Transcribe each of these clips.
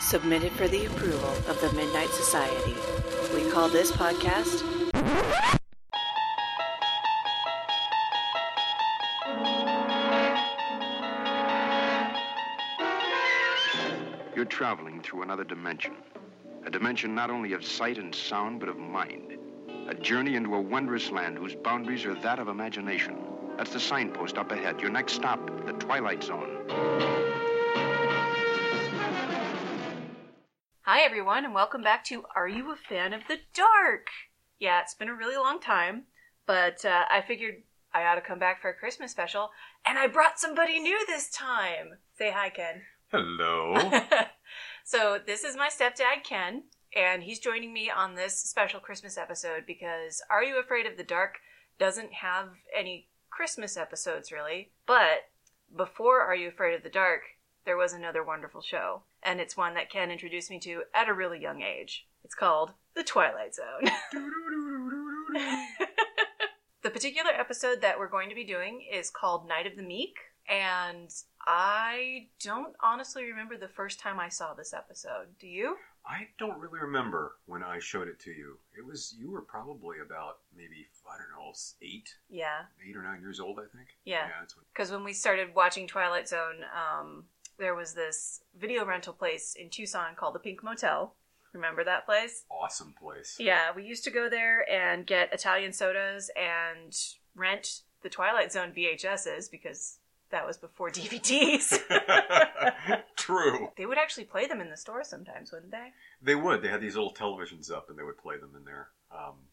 submitted for the approval of the Midnight Society. We call this podcast... You're traveling through another dimension. A dimension not only of sight and sound, but of mind. A journey into a wondrous land whose boundaries are that of imagination. That's the signpost up ahead. Your next stop, The Twilight Zone. Hi, everyone, and welcome back to Are You a Fan of the Dark? Yeah, it's been a really long time, but I figured I ought to come back for a Christmas special, and I brought somebody new this time. Say hi, Ken. Hello. So this is my stepdad, Ken, and he's joining me on this special Christmas episode because Are You Afraid of the Dark doesn't have any Christmas episodes, really. But before Are You Afraid of the Dark, there was another wonderful show, and it's one that Ken introduced me to at a really young age. It's called The Twilight Zone. The particular episode that we're going to be doing is called Night of the Meek, and I don't honestly remember the first time I saw this episode. Do you? I don't really remember when I showed it to you. You were probably about maybe, I don't know, 8? Yeah. 8 or 9 years old, I think. Yeah. Because when we started watching Twilight Zone, there was this video rental place in Tucson called the Pink Motel. Remember that place? Awesome place. Yeah, we used to go there and get Italian sodas and rent the Twilight Zone VHSs because... that was before DVDs. True. They would actually play them in the store sometimes, wouldn't they? They would. They had these little televisions up and they would play them in there.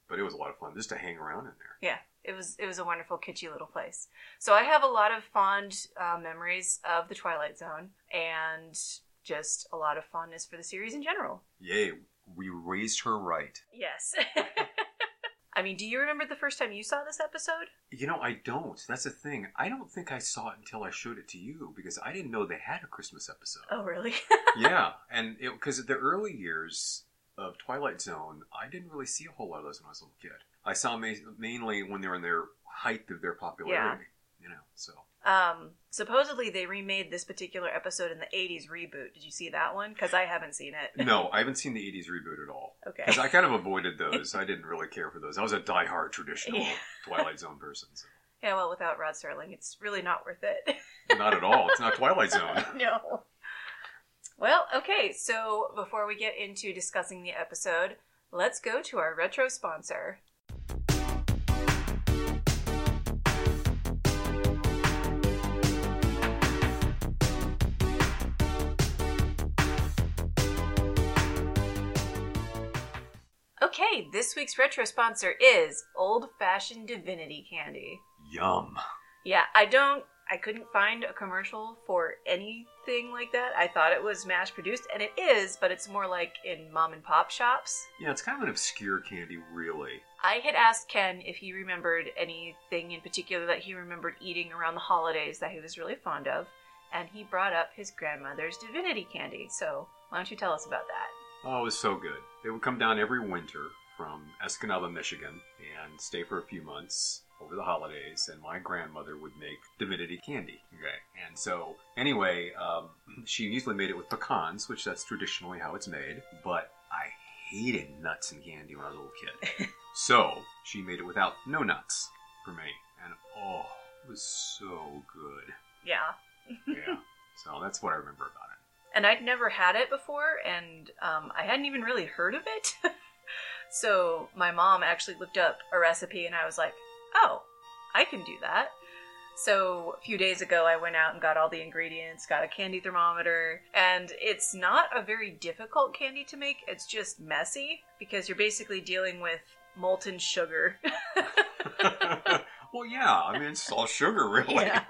But it was a lot of fun just to hang around in there. Yeah. It was a wonderful, kitschy little place. So I have a lot of fond memories of The Twilight Zone and just a lot of fondness for the series in general. Yay. We raised her right. Yes. I mean, do you remember the first time you saw this episode? You know, I don't. That's the thing. I don't think I saw it until I showed it to you because I didn't know they had a Christmas episode. Oh, really? Yeah. And because the early years of Twilight Zone, I didn't really see a whole lot of those when I was a little kid. I saw mainly when they were in their height of their popularity. Yeah. You know, so. Supposedly they remade this particular episode in the 80s reboot. Did you see that one? Because I haven't seen it. No, I haven't seen the 80s reboot at all. Okay. Because I kind of avoided those. I didn't really care for those. I was a diehard traditional Twilight Zone person. So. Yeah, well, without Rod Serling, it's really not worth it. Not at all. It's not Twilight Zone. No. Well, okay. So before we get into discussing the episode, let's go to our retro sponsor. Okay, this week's retro sponsor is Old Fashioned Divinity Candy. Yum. Yeah, I couldn't find a commercial for anything like that. I thought it was mass produced, and it is, but it's more like in mom and pop shops. Yeah, it's kind of an obscure candy, really. I had asked Ken if he remembered anything in particular that he remembered eating around the holidays that he was really fond of, and he brought up his grandmother's Divinity Candy. So why don't you tell us about that? Oh, it was so good. They would come down every winter from Escanaba, Michigan, and stay for a few months over the holidays, and my grandmother would make Divinity Candy. Okay. And so, anyway, she usually made it with pecans, which that's traditionally how it's made, but I hated nuts and candy when I was a little kid. So, she made it without no nuts for me, and oh, it was so good. Yeah. Yeah. So, that's what I remember about it. And I'd never had it before, and I hadn't even really heard of it. So my mom actually looked up a recipe, and I was like, oh, I can do that. So a few days ago, I went out and got all the ingredients, got a candy thermometer, and it's not a very difficult candy to make. It's just messy, because you're basically dealing with molten sugar. Well, yeah. I mean, it's all sugar, really. Yeah.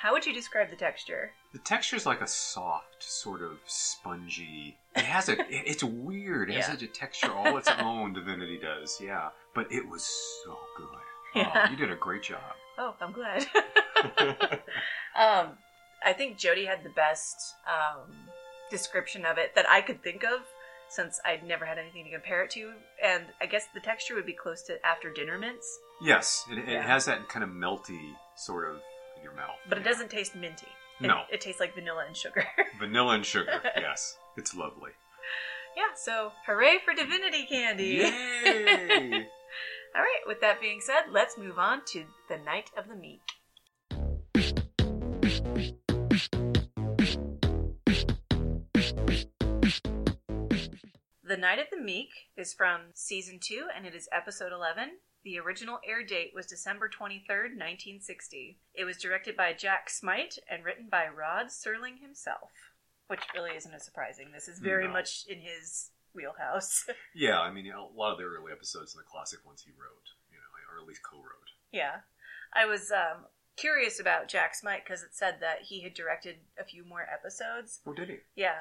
How would you describe the texture? The texture is like a soft, sort of spongy. It's weird. It has such a texture all its own. Divinity does, yeah. But it was so good. Yeah. Oh, you did a great job. Oh, I'm glad. I think Jody had the best description of it that I could think of, since I'd never had anything to compare it to. And I guess the texture would be close to after dinner mints. Yes, it has that kind of melty sort of your mouth. But it doesn't taste minty. No. It tastes like vanilla and sugar. Vanilla and sugar, yes. It's lovely. Yeah, so hooray for divinity candy. Yay! All right, with that being said, let's move on to The Night of the Meek. The Night of the Meek is from Season 2, and it is Episode 11. The original air date was December 23rd, 1960. It was directed by Jack Smight and written by Rod Serling himself, which really isn't as surprising. This is very much in his wheelhouse. Yeah, I mean, a lot of the early episodes and the classic ones he wrote, you know, or at least co-wrote. Yeah. I was curious about Jack Smight because it said that he had directed a few more episodes. Oh, did he? Yeah.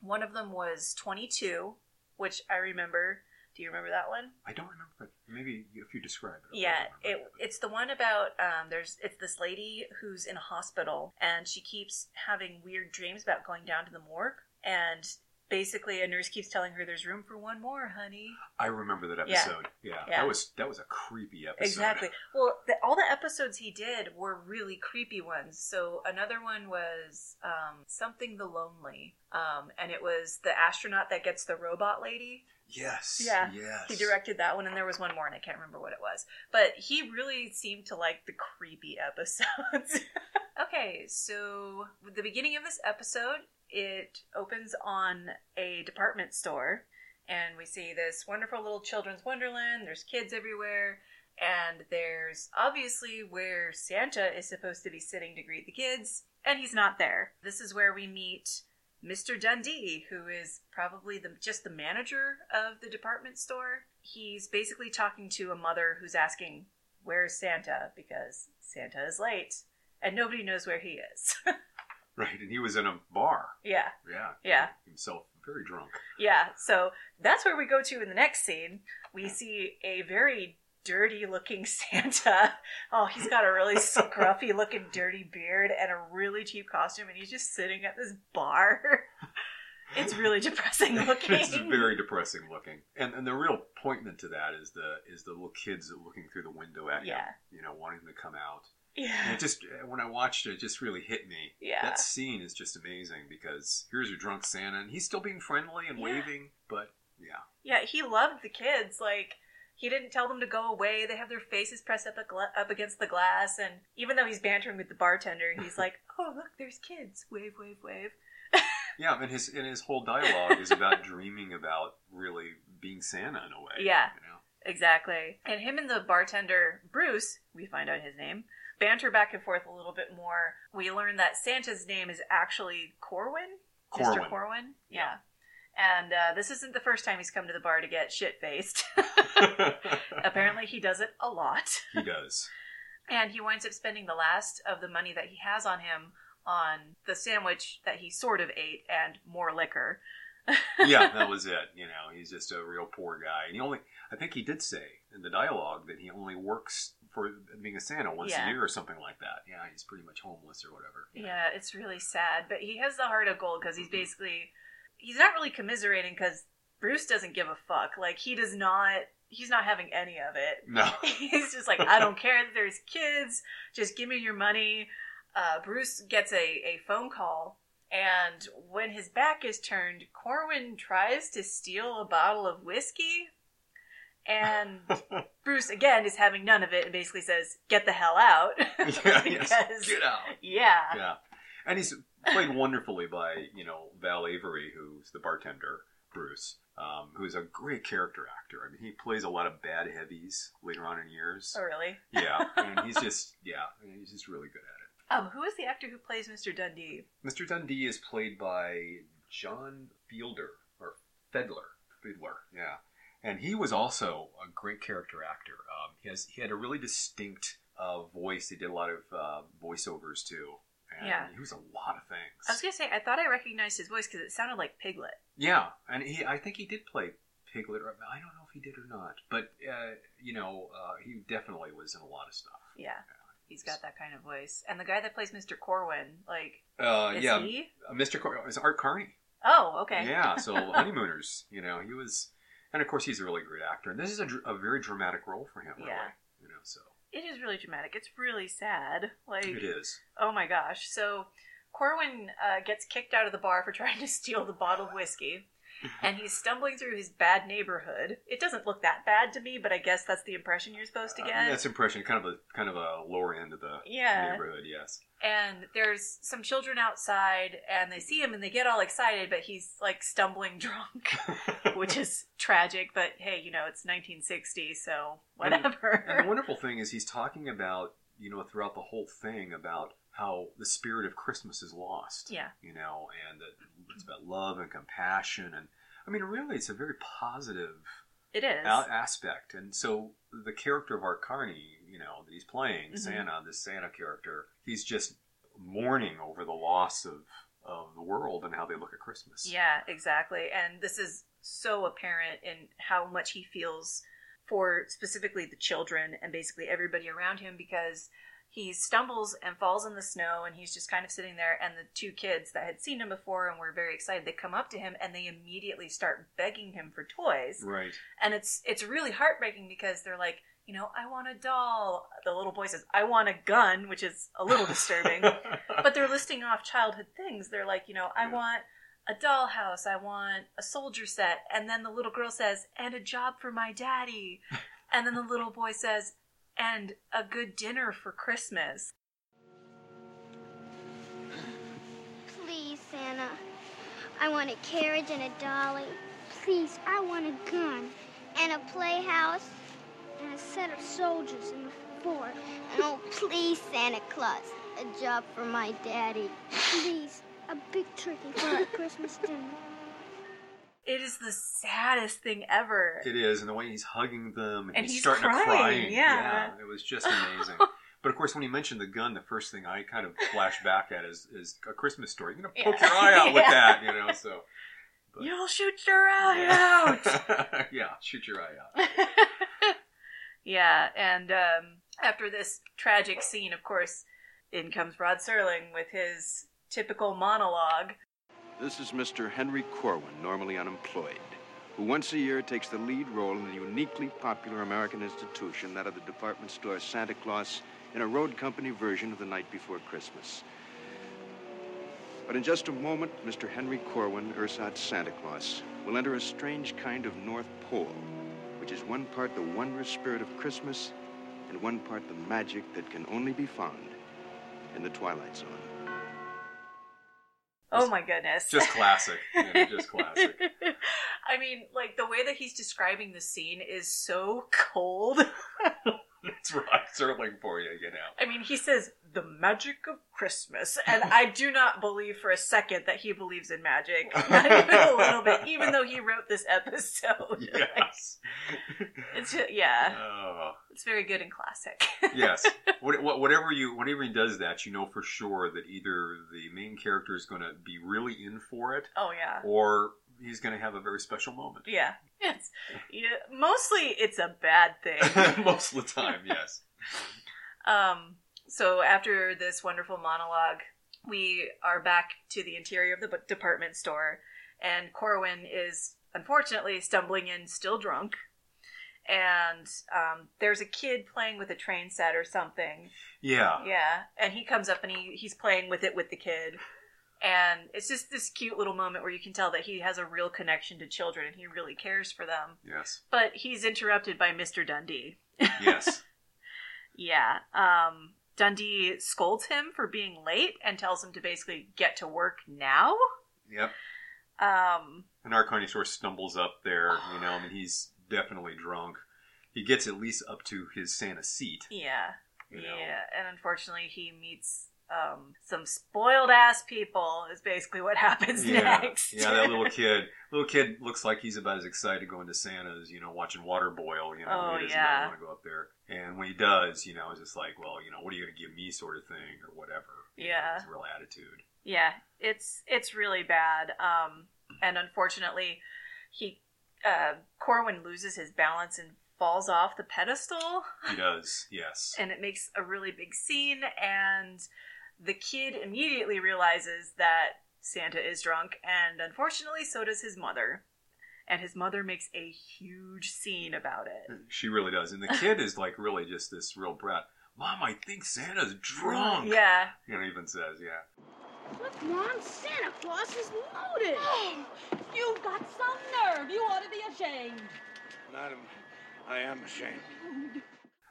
One of them was 22, which I remember. Do you remember that one? I don't remember, but maybe if you describe it. Yeah, it's the one about, it's this lady who's in a hospital, and she keeps having weird dreams about going down to the morgue, and basically a nurse keeps telling her there's room for one more, honey. I remember that episode. Yeah. That was a creepy episode. Exactly. Well, all the episodes he did were really creepy ones. So another one was Something the Lonely, and it was the astronaut that gets the robot lady. Yes. Yeah. Yes. He directed that one, and there was one more, and I can't remember what it was. But he really seemed to like the creepy episodes. Okay, so with the beginning of this episode, it opens on a department store, and we see this wonderful little children's wonderland. There's kids everywhere, and there's obviously where Santa is supposed to be sitting to greet the kids, and he's not there. This is where we meet Mr. Dundee, who is probably just the manager of the department store. He's basically talking to a mother who's asking, where's Santa? Because Santa is late, and nobody knows where he is. Right, and he was in a bar. Yeah. Himself very drunk. Yeah, so that's where we go to in the next scene. We see a very dirty-looking Santa. Oh, he's got a really scruffy-looking dirty beard and a really cheap costume, and he's just sitting at this bar. It's really depressing looking. It's very depressing looking. And the real pointment to that is the little kids looking through the window at him, you know, wanting to come out. Yeah. And it just, when I watched it, it just really hit me. Yeah. That scene is just amazing because here's your drunk Santa, and he's still being friendly and waving, but yeah, he loved the kids, like... He didn't tell them to go away. They have their faces pressed up against the glass. And even though he's bantering with the bartender, he's like, oh, look, there's kids. Wave, wave, wave. Yeah, and his whole dialogue is about dreaming about really being Santa in a way. Yeah, you know? Exactly. And him and the bartender, Bruce, we find out his name, banter back and forth a little bit more. We learn that Santa's name is actually Corwin. Mr. Corwin. Yeah. And this isn't the first time he's come to the bar to get shit-faced. Apparently he does it a lot. He does. And he winds up spending the last of the money that he has on him on the sandwich that he sort of ate and more liquor. Yeah, that was it. You know, he's just a real poor guy. And I think he did say in the dialogue that he only works for being a Santa once a year or something like that. Yeah, he's pretty much homeless or whatever. Yeah, it's really sad. But he has the heart of gold because he's basically... He's not really commiserating because Bruce doesn't give a fuck. Like, he's not having any of it. No. He's just like, I don't care that there's kids. Just give me your money. Bruce gets a phone call. And when his back is turned, Corwin tries to steal a bottle of whiskey. And Bruce, again, is having none of it and basically says, get the hell out. Yeah, yes. Get out. Yeah. Yeah. And he's... played wonderfully by, you know, Val Avery, who's the bartender, Bruce, who's a great character actor. I mean, he plays a lot of bad heavies later on in years. Oh, really? Yeah. And he's just really good at it. Who is the actor who plays Mr. Dundee? Mr. Dundee is played by John Fiedler, yeah. And he was also a great character actor. He had a really distinct voice. He did a lot of voiceovers, too. And he was a lot of things. I was going to say, I thought I recognized his voice because it sounded like Piglet. Yeah, and I think he did play Piglet. I don't know if he did or not, but, he definitely was in a lot of stuff. Yeah, he's got that kind of voice. And the guy that plays Mr. Corwin, is he? Mr. Corwin, is Art Carney. Oh, okay. Yeah, so Honeymooners, you know, he was, and of course he's a really great actor. And this is a very dramatic role for him, really, you know, so. It is really dramatic. It's really sad. Like, it is. Oh my gosh. So Corwin gets kicked out of the bar for trying to steal the bottle of whiskey. And he's stumbling through his bad neighborhood. It doesn't look that bad to me, but I guess that's the impression you're supposed to get. That's impression, kind of a lower end of the neighborhood, yes. And there's some children outside, and they see him, and they get all excited, but he's, like, stumbling drunk, which is tragic. But, hey, you know, it's 1960, so whatever. And the wonderful thing is he's talking about, you know, throughout the whole thing about how the spirit of Christmas is lost. Yeah. You know, and it's about love and compassion. And I mean, really, it's a very positive aspect. And so the character of Art Carney, you know, that he's playing, Santa, this Santa character, he's just mourning over the loss of the world and how they look at Christmas. Yeah, exactly. And this is so apparent in how much he feels for specifically the children and basically everybody around him, because he stumbles and falls in the snow, and he's just kind of sitting there, and the two kids that had seen him before and were very excited, they come up to him, and they immediately start begging him for toys. Right. And it's really heartbreaking, because they're like, you know, I want a doll. The little boy says, I want a gun, which is a little disturbing. But they're listing off childhood things. They're like, you know, I want a dollhouse. I want a soldier set. And then the little girl says, and a job for my daddy. And then the little boy says, and a good dinner for Christmas. Please, Santa. I want a carriage and a dolly. Please, I want a gun and a playhouse and a set of soldiers and a fort. And oh, please, Santa Claus, a job for my daddy. Please, a big turkey for a Christmas dinner. It is the saddest thing ever. It is, and the way he's hugging them, and he's starting to cry. Yeah, it was just amazing. But of course, when he mentioned the gun, the first thing I kind of flashed back at is A Christmas Story. You're going to poke your eye out with that, you know, so. But, you'll shoot your eye out! Shoot your eye out. And after this tragic scene, of course, in comes Rod Serling with his typical monologue. This is Mr. Henry Corwin, normally unemployed, who once a year takes the lead role in a uniquely popular American institution, that of the department store Santa Claus, in a road company version of The Night Before Christmas. But in just a moment, Mr. Henry Corwin, ersatz Santa Claus, will enter a strange kind of North Pole, which is one part the wondrous spirit of Christmas and one part the magic that can only be found in the Twilight Zone. Oh my goodness. Just classic. I mean, like, the way that he's describing the scene is so cold. It's Rod Serling for you, you know. I mean, he says, the magic of Christmas. And I do not believe for a second that he believes in magic. Not even a little bit, even though he wrote this episode. Yes. Like, it's just, it's very good and classic. Yes. Whenever he does that, you know for sure that either the main character is going to be really in for it. Oh, yeah. Or he's going to have a very special moment. Yeah. Mostly it's a bad thing. Most of the time, yes. So after this wonderful monologue, we are back to the interior of the department store, and Corwin is unfortunately stumbling in still drunk, and there's a kid playing with a train set or something. Yeah. And he comes up and he's playing with it with the kid. And it's just this cute little moment where you can tell that he has a real connection to children and he really cares for them. Yes. But he's interrupted by Mr. Dundee. Yes. Dundee scolds him for being late and tells him to basically get to work now. Yep. And Art Carney sort of stumbles up there, you know, I mean, he's definitely drunk. He gets at least up to his Santa seat. Yeah. You know? Yeah. And unfortunately he meets some spoiled ass people is basically what happens next. That little kid looks like he's about as excited going to Santa's, you know, watching water boil, you know, he does not want to go up there. And when he does, you know, it's just like, well, you know, what are you going to give me sort of thing or whatever. Yeah. His real attitude. Yeah. It's really bad. And unfortunately Corwin loses his balance and falls off the pedestal. He does, yes. And it makes a really big scene, and the kid immediately realizes that Santa is drunk, and unfortunately so does his mother. and his mother makes a huge scene about it. She really does. And the kid is like really just this real brat. Mom, I think Santa's drunk. Yeah. You know, even says, yeah. Look, Mom, Santa Claus is loaded. Oh, you've got some nerve. You ought to be ashamed. Madam, I am ashamed.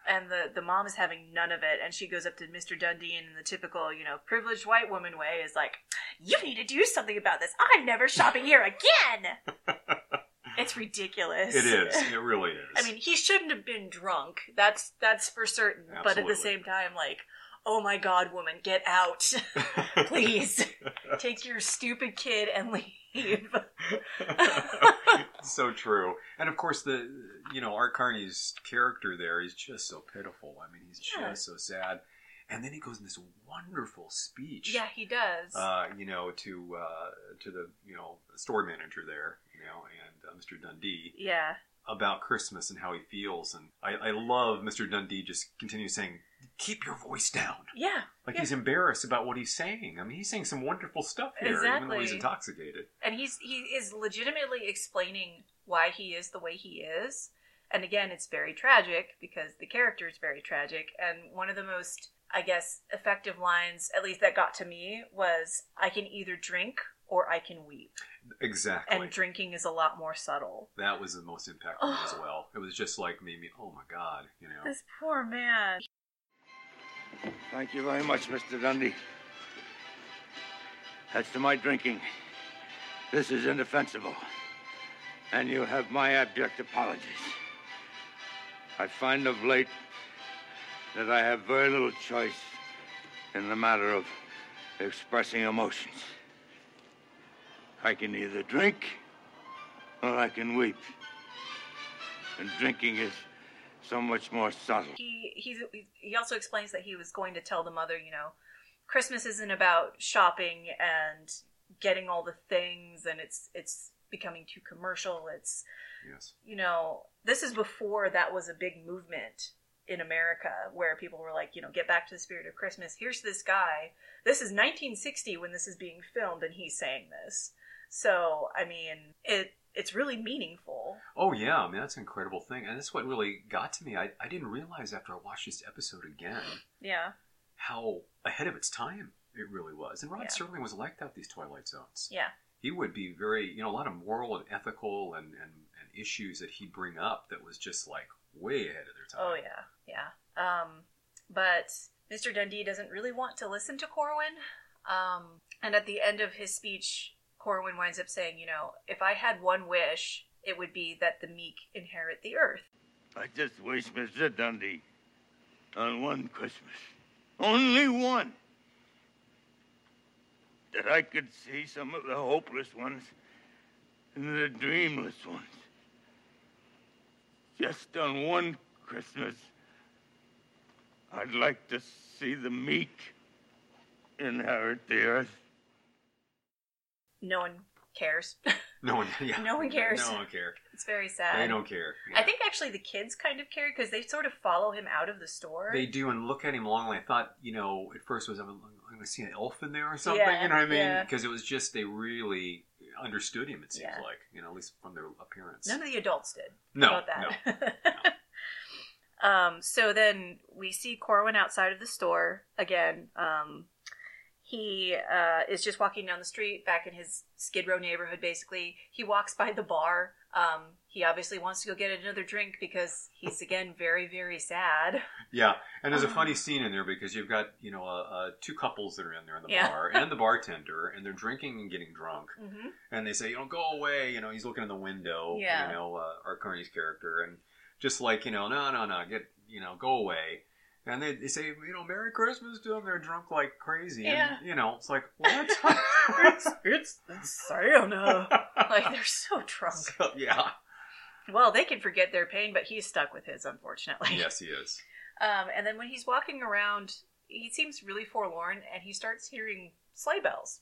And the mom is having none of it, and she goes up to Mr. Dundee and in the typical, you know, privileged white woman way is like, you need to do something about this. I'm never shopping here again. It's ridiculous. It is. It really is. I mean, he shouldn't have been drunk. That's for certain. Absolutely. But at the same time, like, oh my God, woman, get out. Please. Take your stupid kid and leave. So true. And of course, Art Carney's character there is just so pitiful. I mean, he's just so sad. And then he goes in this wonderful speech. Yeah, he does. To the, store manager there, and Mr. Dundee. Yeah. About Christmas and how he feels. And I love Mr. Dundee just continues saying, keep your voice down. Yeah. He's embarrassed about what he's saying. I mean, he's saying some wonderful stuff here, even though he's intoxicated. And he is legitimately explaining why he is the way he is. And again, it's very tragic because the character is very tragic. And one of the most, I guess, effective lines, at least that got to me, was I can either drink or I can weep. Exactly. And drinking is a lot more subtle. That was the most impactful as well. It was just like made me, oh my God, This poor man. Thank you very much, Mr. Dundee. As to my drinking, this is indefensible. And you have my abject apologies. I find of late that I have very little choice in the matter of expressing emotions. I can either drink or I can weep. And drinking is so much more subtle. He also explains that he was going to tell the mother, Christmas isn't about shopping and getting all the things, and it's becoming too commercial. It's, this is before that was a big movement in America where people were like, get back to the spirit of Christmas. Here's this guy. This is 1960 when this is being filmed, and he's saying this. So, I mean, it's really meaningful. Oh, yeah. I mean, that's an incredible thing. And that's what really got to me. I didn't realize after I watched this episode again how ahead of its time it really was. And Rod Serling was like that with these Twilight Zones. Yeah. He would be very, a lot of moral and ethical and issues that he'd bring up that was just like way ahead of their time. Oh, yeah. But Mr. Dundee doesn't really want to listen to Corwin. And at the end of his speech, Corwin winds up saying, if I had one wish, it would be that the meek inherit the earth. I just wish, Mr. Dundee, on one Christmas, only one, that I could see some of the hopeless ones and the dreamless ones. Just on one Christmas, I'd like to see the meek inherit the earth. No one cares. No one cares. No one cares. It's very sad. They don't care. Yeah. I think actually the kids kind of cared because they sort of follow him out of the store. They do and look at him longly. I thought, at first was I'm going to see an elf in there or something. Yeah, you know what I mean? Because it was just they really understood him. It seems like at least from their appearance. None of the adults did. No, about that. No. So then we see Corwin outside of the store again. He is just walking down the street back in his Skid Row neighborhood, basically. He walks by the bar. He obviously wants to go get another drink because he's, again, very, very sad. Yeah, and there's a funny scene in there because you've got, two couples that are in there in the bar and the bartender, and they're drinking and getting drunk. Mm-hmm. And they say, go away. He's looking in the window, Art Carney's character. And just like, no, get, go away. And they say, Merry Christmas to them. They're drunk like crazy. Yeah. And, it's like, what? it's Santa. Like, they're so drunk. So, yeah. Well, they can forget their pain, but he's stuck with his, unfortunately. Yes, he is. And then when he's walking around, he seems really forlorn, and he starts hearing sleigh bells.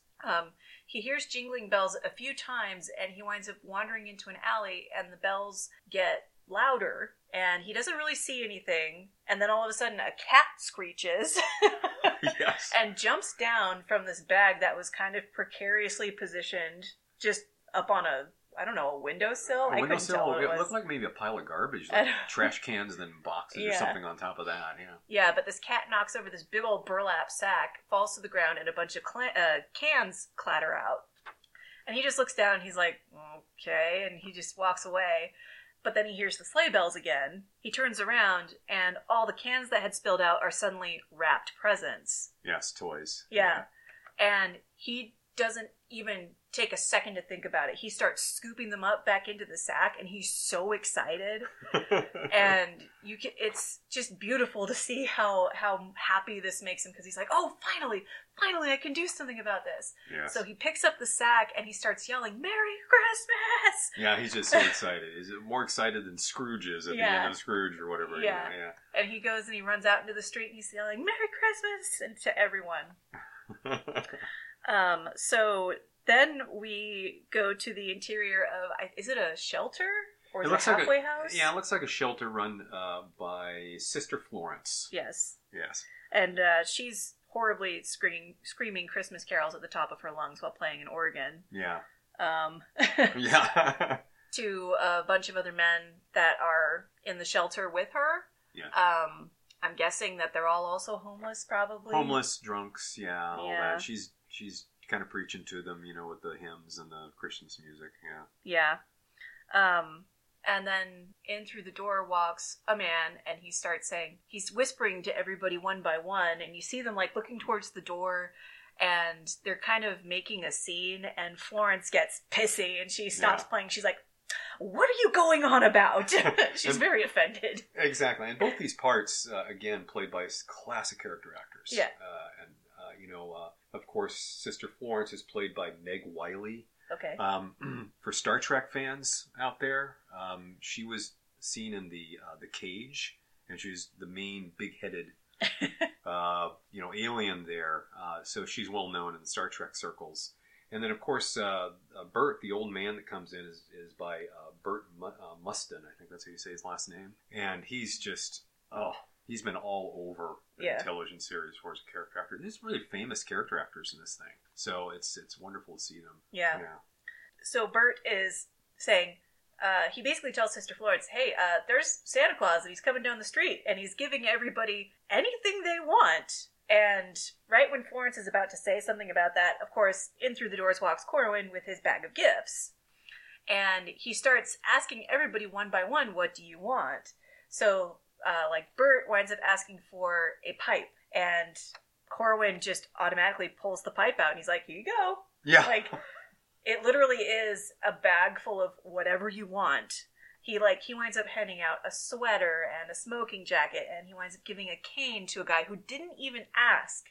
He hears jingling bells a few times, and he winds up wandering into an alley, and the bells get louder, and he doesn't really see anything, and then all of a sudden a cat screeches and jumps down from this bag that was kind of precariously positioned just up on a I don't know, a windowsill? A windowsill? It looked like maybe a pile of garbage, like trash cans and then boxes or something on top of that, Yeah, but this cat knocks over this big old burlap sack, falls to the ground, and a bunch of cans clatter out. And he just looks down, and he's like, okay, and he just walks away. But then he hears the sleigh bells again. He turns around, and all the cans that had spilled out are suddenly wrapped presents. Yes, toys. Yeah. And he doesn't even take a second to think about it. He starts scooping them up back into the sack, and he's so excited. And it's just beautiful to see how happy this makes him, because he's like, oh, finally I can do something about this. Yes. So he picks up the sack and he starts yelling, Merry Christmas! Yeah, he's just so excited. He's more excited than Scrooge is at the end of Scrooge or whatever. Yeah. Yeah. And he goes and he runs out into the street and he's yelling, Merry Christmas! And to everyone. So then we go to the interior of, is it a shelter? Or is it a halfway house? Yeah, it looks like a shelter run by Sister Florence. Yes. And she's horribly screaming Christmas carols at the top of her lungs while playing an organ. Yeah. Yeah. To a bunch of other men that are in the shelter with her. Yeah. I'm guessing that they're all also homeless, probably. Homeless, drunks, all that. She's kind of preaching to them, with the hymns and the Christmas music. Yeah. And then in through the door walks a man, and he starts saying, he's whispering to everybody one by one, and you see them like looking towards the door, and they're kind of making a scene, and Florence gets pissy, and she stops playing. She's like, what are you going on about? She's very offended. Exactly. And both these parts, again, played by classic character actors. Yeah. Of course, Sister Florence is played by Meg Wiley. Okay. For Star Trek fans out there, she was seen in the Cage, and she was the main big-headed, alien there. So she's well known in the Star Trek circles. And then, of course, Bert, the old man that comes in, is by Bert Mustin. I think that's how you say his last name. And he's just he's been all over the television series for his character actor. There's really famous character actors in this thing. So it's wonderful to see them. Yeah. So Bert is saying, he basically tells Sister Florence, hey, there's Santa Claus and he's coming down the street and he's giving everybody anything they want. And right when Florence is about to say something about that, of course, in through the doors walks Corwin with his bag of gifts. And he starts asking everybody one by one, what do you want? So Bert winds up asking for a pipe, and Corwin just automatically pulls the pipe out, and he's like, here you go. Yeah. It literally is a bag full of whatever you want. He winds up handing out a sweater and a smoking jacket, and he winds up giving a cane to a guy who didn't even ask.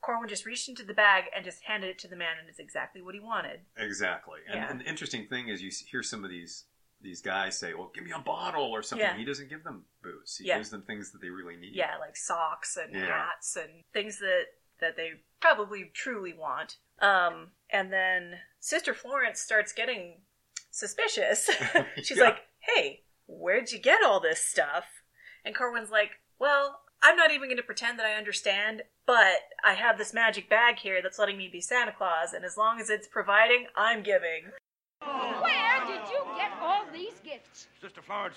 Corwin just reached into the bag and just handed it to the man, and it's exactly what he wanted. Exactly. And, and the interesting thing is you hear some of these guys say, well, give me a bottle or something. Yeah. He doesn't give them booze. He gives them things that they really need. Yeah, like socks and hats and things that they probably truly want. And then Sister Florence starts getting suspicious. She's like, hey, where'd you get all this stuff? And Corwin's like, well, I'm not even going to pretend that I understand, but I have this magic bag here that's letting me be Santa Claus, and as long as it's providing, I'm giving. Where did you get all these gifts? Sister Florence,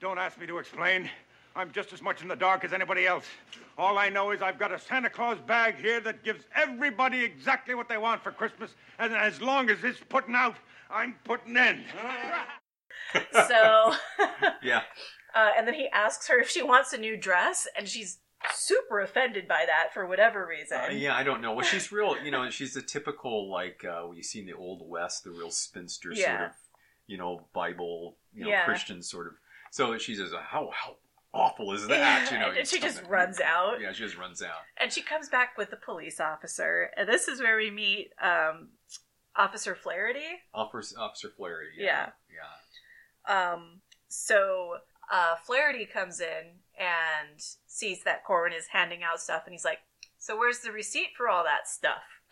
don't ask me to explain. I'm just as much in the dark as anybody else. All I know is I've got a Santa Claus bag here that gives everybody exactly what they want for Christmas. And as long as it's putting out, I'm putting in. So, and then he asks her if she wants a new dress, and she's super offended by that for whatever reason. I don't know. Well, she's real, she's the typical, what you see in the Old West, the real spinster sort of, Bible, Christian sort of. So she says, how awful is that? And she just runs out. Yeah, she just runs out. And she comes back with the police officer. And this is where we meet Officer Flaherty. Officer Flaherty, Yeah. So Flaherty comes in and sees that Corwin is handing out stuff, and he's like, so where's the receipt for all that stuff?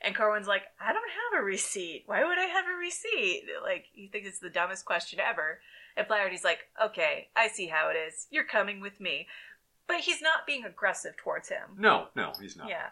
And Corwin's like, I don't have a receipt. Why would I have a receipt? He thinks it's the dumbest question ever. And Flaherty's like, okay, I see how it is. You're coming with me. But he's not being aggressive towards him. No, he's not. Yeah.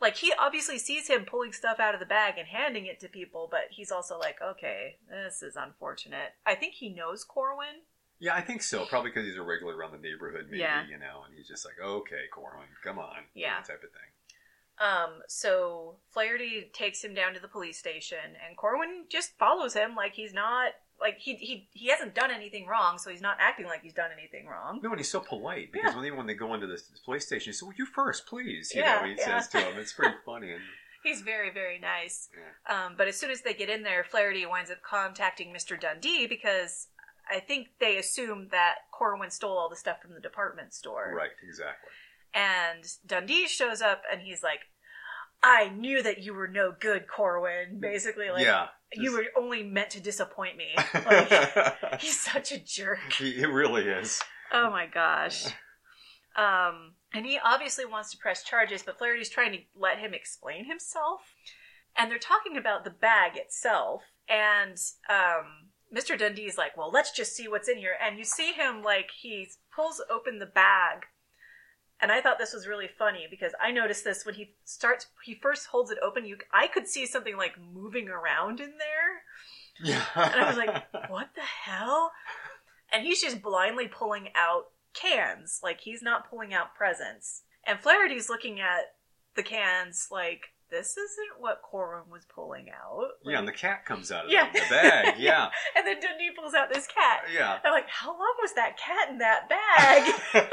Like, he obviously sees him pulling stuff out of the bag and handing it to people, but he's also like, okay, this is unfortunate. I think he knows Corwin. Yeah, I think so. Probably because he's a regular around the neighborhood, maybe, you know, and he's just like, okay, Corwin, come on. Yeah. That type of thing. So Flaherty takes him down to the police station, and Corwin just follows him like he's not... Like, he hasn't done anything wrong, so he's not acting like he's done anything wrong. No, and he's so polite, because even when they go into this police station, he says, well, you first, please, you know, he says to him. It's pretty funny. And... He's very, very nice. Yeah. But as soon as they get in there, Flaherty winds up contacting Mr. Dundee, because I think they assume that Corwin stole all the stuff from the department store. Right, exactly. And Dundee shows up, and he's like, I knew that you were no good, Corwin. Basically, like... Yeah. You were only meant to disappoint me. Like, he's such a jerk. He really is. Oh my gosh. And he obviously wants to press charges, but Flaherty's trying to let him explain himself. And they're talking about the bag itself. And Mr. Dundee's like, well, let's just see what's in here. And you see him, like, he pulls open the bag. And I thought this was really funny because I noticed this when he first holds it open, I could see something like moving around in there. Yeah. And I was like, what the hell? And he's just blindly pulling out cans. Like, he's not pulling out presents. And Flaherty's looking at the cans like, this isn't what Corwin was pulling out. Like, and the cat comes out of the bag. Yeah. And then Dundee pulls out this cat. Yeah. I'm like, how long was that cat in that bag?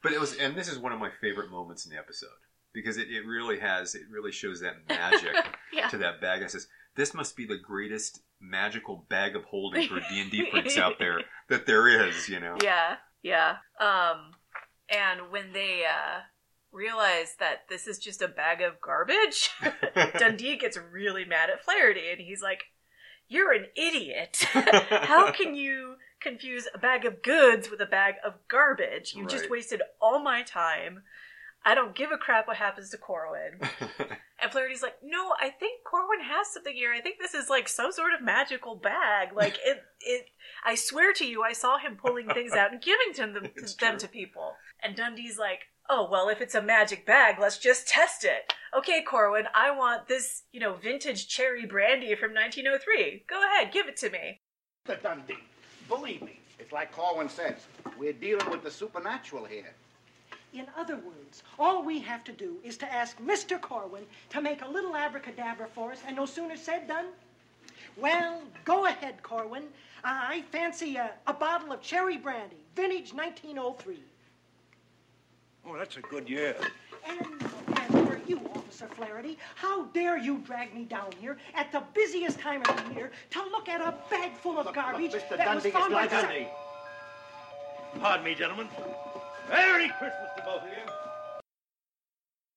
But it was, and this is one of my favorite moments in the episode because it really shows that magic to that bag. I says, this must be the greatest magical bag of holding for D&D freaks out there that there is, you know? Yeah. And when they realize that this is just a bag of garbage, Dundee gets really mad at Flaherty and he's like, you're an idiot. How can you confuse a bag of goods with a bag of garbage? You just wasted all my time. I don't give a crap what happens to Corwin. And Flaherty's like, no, I think Corwin has something here. I think this is like some sort of magical bag. Like, it. I swear to you, I saw him pulling things out and giving them to people. And Dundee's like, oh, well, if it's a magic bag, let's just test it. Okay, Corwin, I want this, you know, vintage cherry brandy from 1903. Go ahead, give it to me. The Dundee. Believe me, it's like Corwin says, we're dealing with the supernatural here. In other words, all we have to do is to ask Mr. Corwin to make a little abracadabra for us, and no sooner said than done. Well, go ahead, Corwin. I fancy a bottle of cherry brandy, vintage 1903. Oh, that's a good year. And for you, Officer Flaherty, how dare you drag me down here at the busiest time of the year to look at a bag full of garbage Mr. that Dundee was found by... Dundee. Pardon me, gentlemen. Merry Christmas to both of you.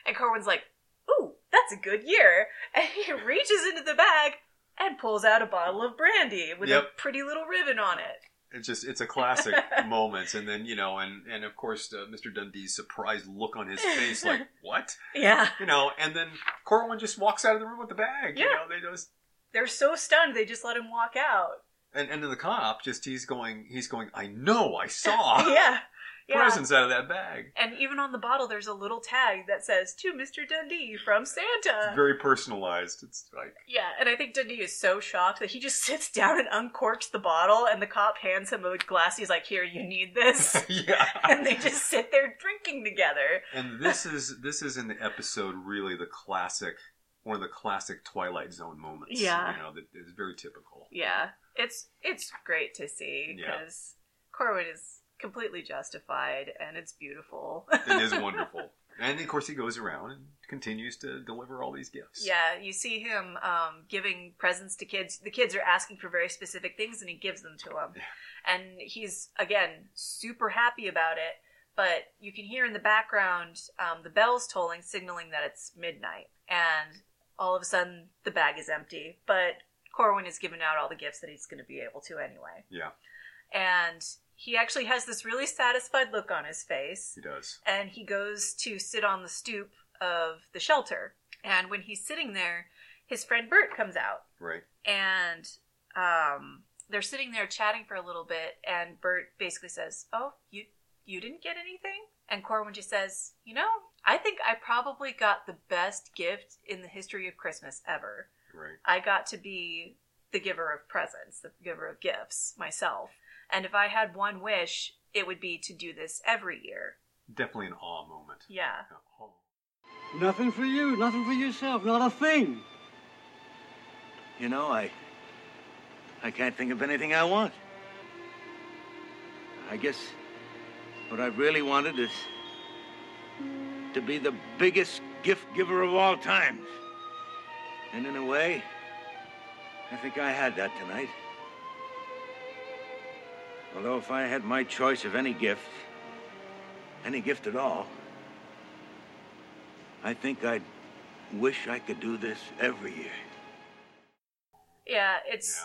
And Corwin's like, ooh, that's a good year. And he reaches into the bag and pulls out a bottle of brandy with a pretty little ribbon on it. It's a classic moment. And then, you know, and of course, Mr. Dundee's surprised look on his face, like, what? Yeah. You know, and then Corwin just walks out of the room with the bag. Yeah. You know, they're so stunned, they just let him walk out. And then the cop, he's going, I know, I saw presents out of that bag. And even on the bottle, there's a little tag that says, to Mr. Dundee from Santa. It's very personalized. It's like... Yeah, and I think Dundee is so shocked that he just sits down and uncorks the bottle, and the cop hands him a glass. He's like, here, you need this. And they just sit there drinking together. And this is in the episode really the classic, one of the classic Twilight Zone moments. Yeah. You know, that is very typical. Yeah. It's great to see, because Corwin is... completely justified, and it's beautiful. It is wonderful. And of course he goes around and continues to deliver all these gifts. Yeah, you see him giving presents to kids. The kids are asking for very specific things and he gives them to them. Yeah. And he's, again, super happy about it, but you can hear in the background the bells tolling, signaling that it's midnight. And all of a sudden the bag is empty, but Corwin is giving out all the gifts that he's going to be able to anyway. Yeah. And he actually has this really satisfied look on his face. He does. And he goes to sit on the stoop of the shelter. And when he's sitting there, his friend Bert comes out. Right. And they're sitting there chatting for a little bit. And Bert basically says, oh, you didn't get anything? And Corwin, she says, you know, I think I probably got the best gift in the history of Christmas ever. Right. I got to be the giver of presents, the giver of gifts myself. And if I had one wish, it would be to do this every year. Definitely an awe moment. Yeah. Nothing for you, nothing for yourself, not a thing. You know, I can't think of anything I want. I guess what I really wanted is to be the biggest gift giver of all time. And in a way, I think I had that tonight. Although if I had my choice of any gift at all, I think I'd wish I could do this every year. Yeah,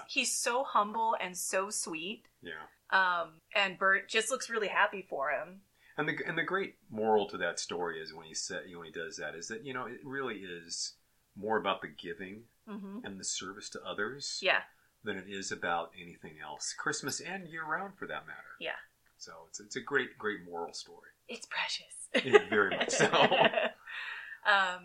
he's so humble and so sweet. Yeah. And Bert just looks really happy for him. And the great moral to that story is when he does that is that, you know, it really is more about the giving mm-hmm. and the service to others. Yeah. Than it is about anything else. Christmas and year-round, for that matter. Yeah. So it's a great, great moral story. It's precious. Yeah, very much so.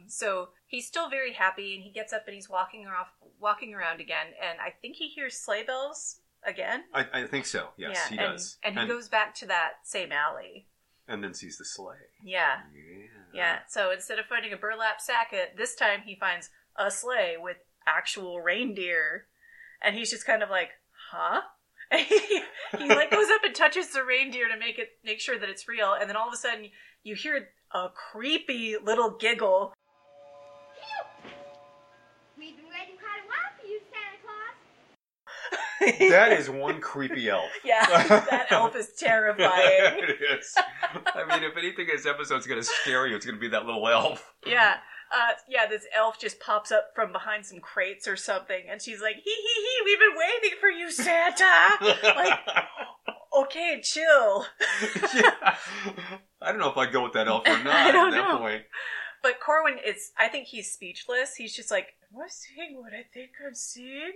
So he's still very happy, and he gets up and he's walking around again, and I think he hears sleigh bells again. I think so. Yes, yeah, he does. And he goes back to that same alley. And then sees the sleigh. Yeah. Yeah. Yeah. So instead of finding a burlap sack, this time he finds a sleigh with actual reindeer. And he's just kind of like, huh? And he like goes up and touches the reindeer to make sure that it's real. And then all of a sudden you hear a creepy little giggle. We've been waiting quite a while for you, Santa Claus. That is one creepy elf. Yeah, that elf is terrifying. It is. I mean, if anything this episode's going to scare you, it's going to be that little elf. Yeah. This elf just pops up from behind some crates or something, and she's like, hee, we've been waiting for you, Santa! Like, okay, chill. Yeah. I don't know if I'd go with that elf or not. I don't know. Point. But Corwin is, I think he's speechless. He's just like, am I seeing what I think I'm seeing?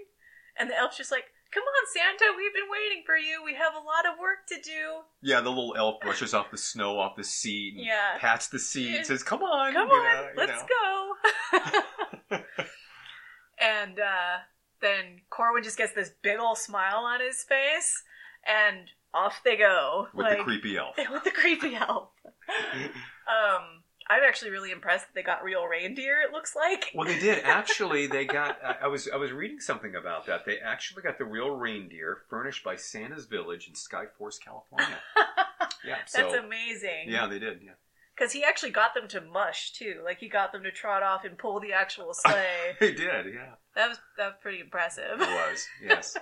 And the elf's just like, come on, Santa, we've been waiting for you. We have a lot of work to do. Yeah, the little elf brushes off the snow off the seat and pats the seat and says, come on, let's go. And then Corwin just gets this big old smile on his face, and off they go. With the creepy elf. I'm actually really impressed that they got real reindeer, it looks like. Well, they did. Actually, they got... I was reading something about that. They actually got the real reindeer furnished by Santa's Village in Sky Forest, California. Yeah, that's amazing. Yeah, they did, yeah. Because he actually got them to mush, too. Like, he got them to trot off and pull the actual sleigh. He did, yeah. That was pretty impressive. It was, yes.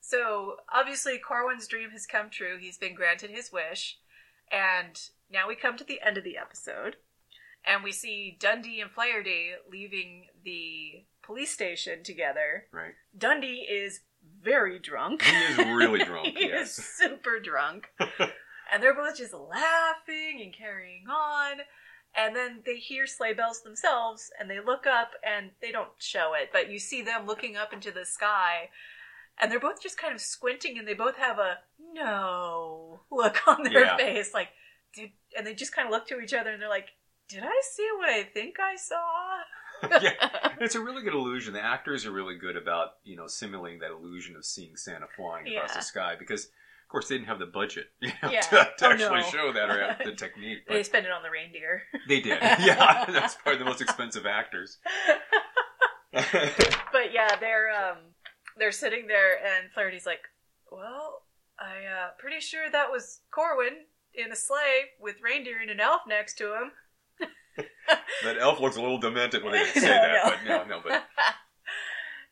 So, obviously, Corwin's dream has come true. He's been granted his wish. And... now we come to the end of the episode, and we see Dundee and Flaherty leaving the police station together. Right. Dundee is very drunk. He is really drunk, He is super drunk. And they're both just laughing and carrying on, and then they hear sleigh bells themselves, and they look up, and they don't show it, but you see them looking up into the sky, and they're both just kind of squinting, and they both have a no look on their face, like... and they just kind of look to each other and they're like, did I see what I think I saw? Yeah, it's a really good illusion. The actors are really good about, you know, simulating that illusion of seeing Santa flying across the sky because, of course, they didn't have the budget to show that or have the technique. They spent it on the reindeer. They did. Yeah, that's probably the most expensive actors. But yeah, they're sitting there and Flaherty's like, well, I'm pretty sure that was Corwin. In a sleigh with reindeer and an elf next to him. That elf looks a little demented when they say that.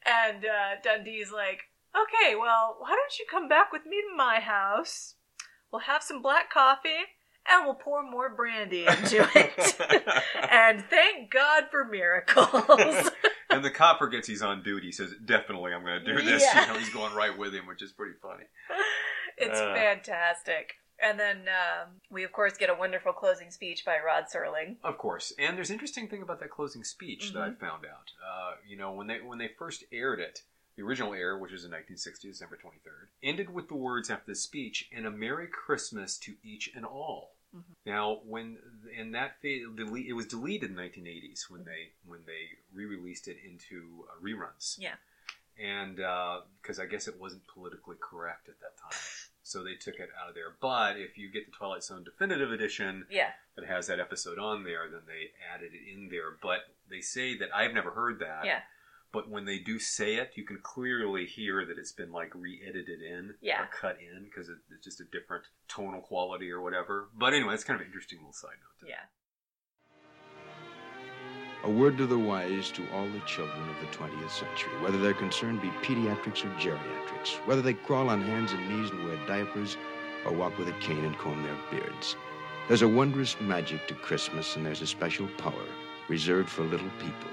And Dundee's like, okay, well, why don't you come back with me to my house? We'll have some black coffee, and we'll pour more brandy into it. And thank God for miracles. And the cop forgets he's on duty. He says, definitely I'm going to do this. Yeah. You know, he's going right with him, which is pretty funny. It's fantastic. And then we, of course, get a wonderful closing speech by Rod Serling. Of course. And there's an interesting thing about that closing speech that I found out. You know, when they first aired it, the original air, which was in 1960, December 23rd, ended with the words after the speech, and a Merry Christmas to each and all. Mm-hmm. Now, when and that it was deleted in the 1980s when they re-released it into reruns. Yeah. And because I guess it wasn't politically correct at that time, so they took it out of there. But if you get the Twilight Zone Definitive Edition, yeah, that has that episode on there, then they added it in there. But they say that I've never heard that. Yeah. But when they do say it, you can clearly hear that it's been like re-edited in, yeah, or cut in, because it's just a different tonal quality or whatever. But anyway, it's kind of an interesting little side note to that. A word to the wise to all the children of the 20th century, whether their concern be pediatrics or geriatrics, whether they crawl on hands and knees and wear diapers or walk with a cane and comb their beards. There's a wondrous magic to Christmas, and there's a special power reserved for little people.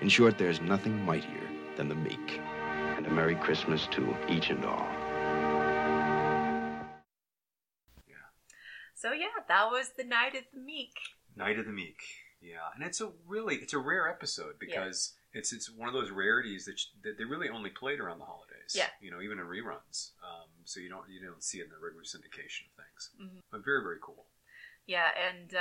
In short, there's nothing mightier than the meek. And a Merry Christmas to each and all. Yeah. So yeah, that was the Night of the Meek. Night of the Meek. Yeah, and it's a rare episode because it's one of those rarities that they really only played around the holidays. Yeah. You know, even in reruns. So you don't see it in the regular syndication of things. Mm-hmm. But very, very cool. Yeah, and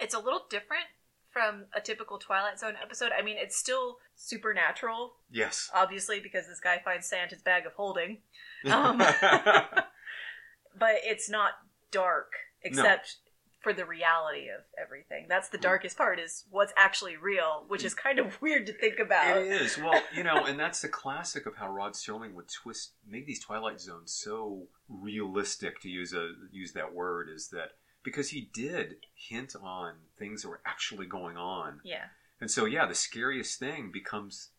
it's a little different from a typical Twilight Zone episode. I mean, it's still supernatural. Yes. Obviously, because this guy finds Santa's bag of holding. But it's not dark, except for the reality of everything. That's the darkest part, is what's actually real, which is kind of weird to think about. It is. Well, and that's the classic of how Rod Serling would make these Twilight Zones so realistic, to use that word, is that because he did hint on things that were actually going on. Yeah. And so, yeah, the scariest thing becomes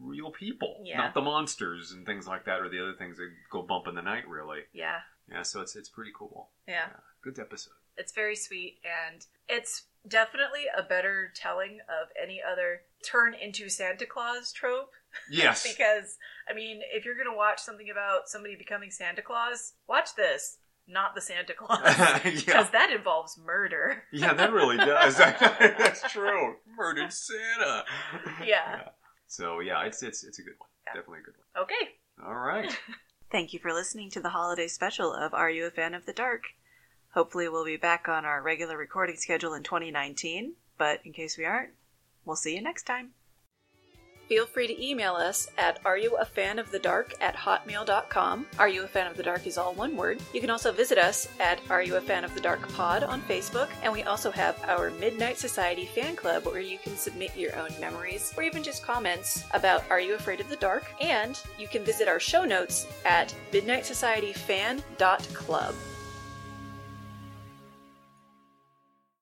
real people, not the monsters and things like that, or the other things that go bump in the night, really. Yeah. Yeah, so it's pretty cool. Yeah. Good episode. It's very sweet, and it's definitely a better telling of any other turn into Santa Claus trope. Yes. Because, I mean, if you're going to watch something about somebody becoming Santa Claus, watch this. Not the Santa Claus, because that involves murder. Yeah, that really does. That's true. Murdered Santa. Yeah. So yeah, it's a good one. Yeah. Definitely a good one. Okay. All right. Thank you for listening to the holiday special of Are You a Fan of the Dark? Hopefully we'll be back on our regular recording schedule in 2019, but in case we aren't, we'll see you next time. Feel free to email us at areyouafanofthedark@hotmail.com. Are You a Fan of the Dark is all one word. You can also visit us at Are You a Fan of the Dark Pod on Facebook, and we also have our Midnight Society fan club where you can submit your own memories or even just comments about Are You Afraid of the Dark, and you can visit our show notes at midnightsocietyfan.club.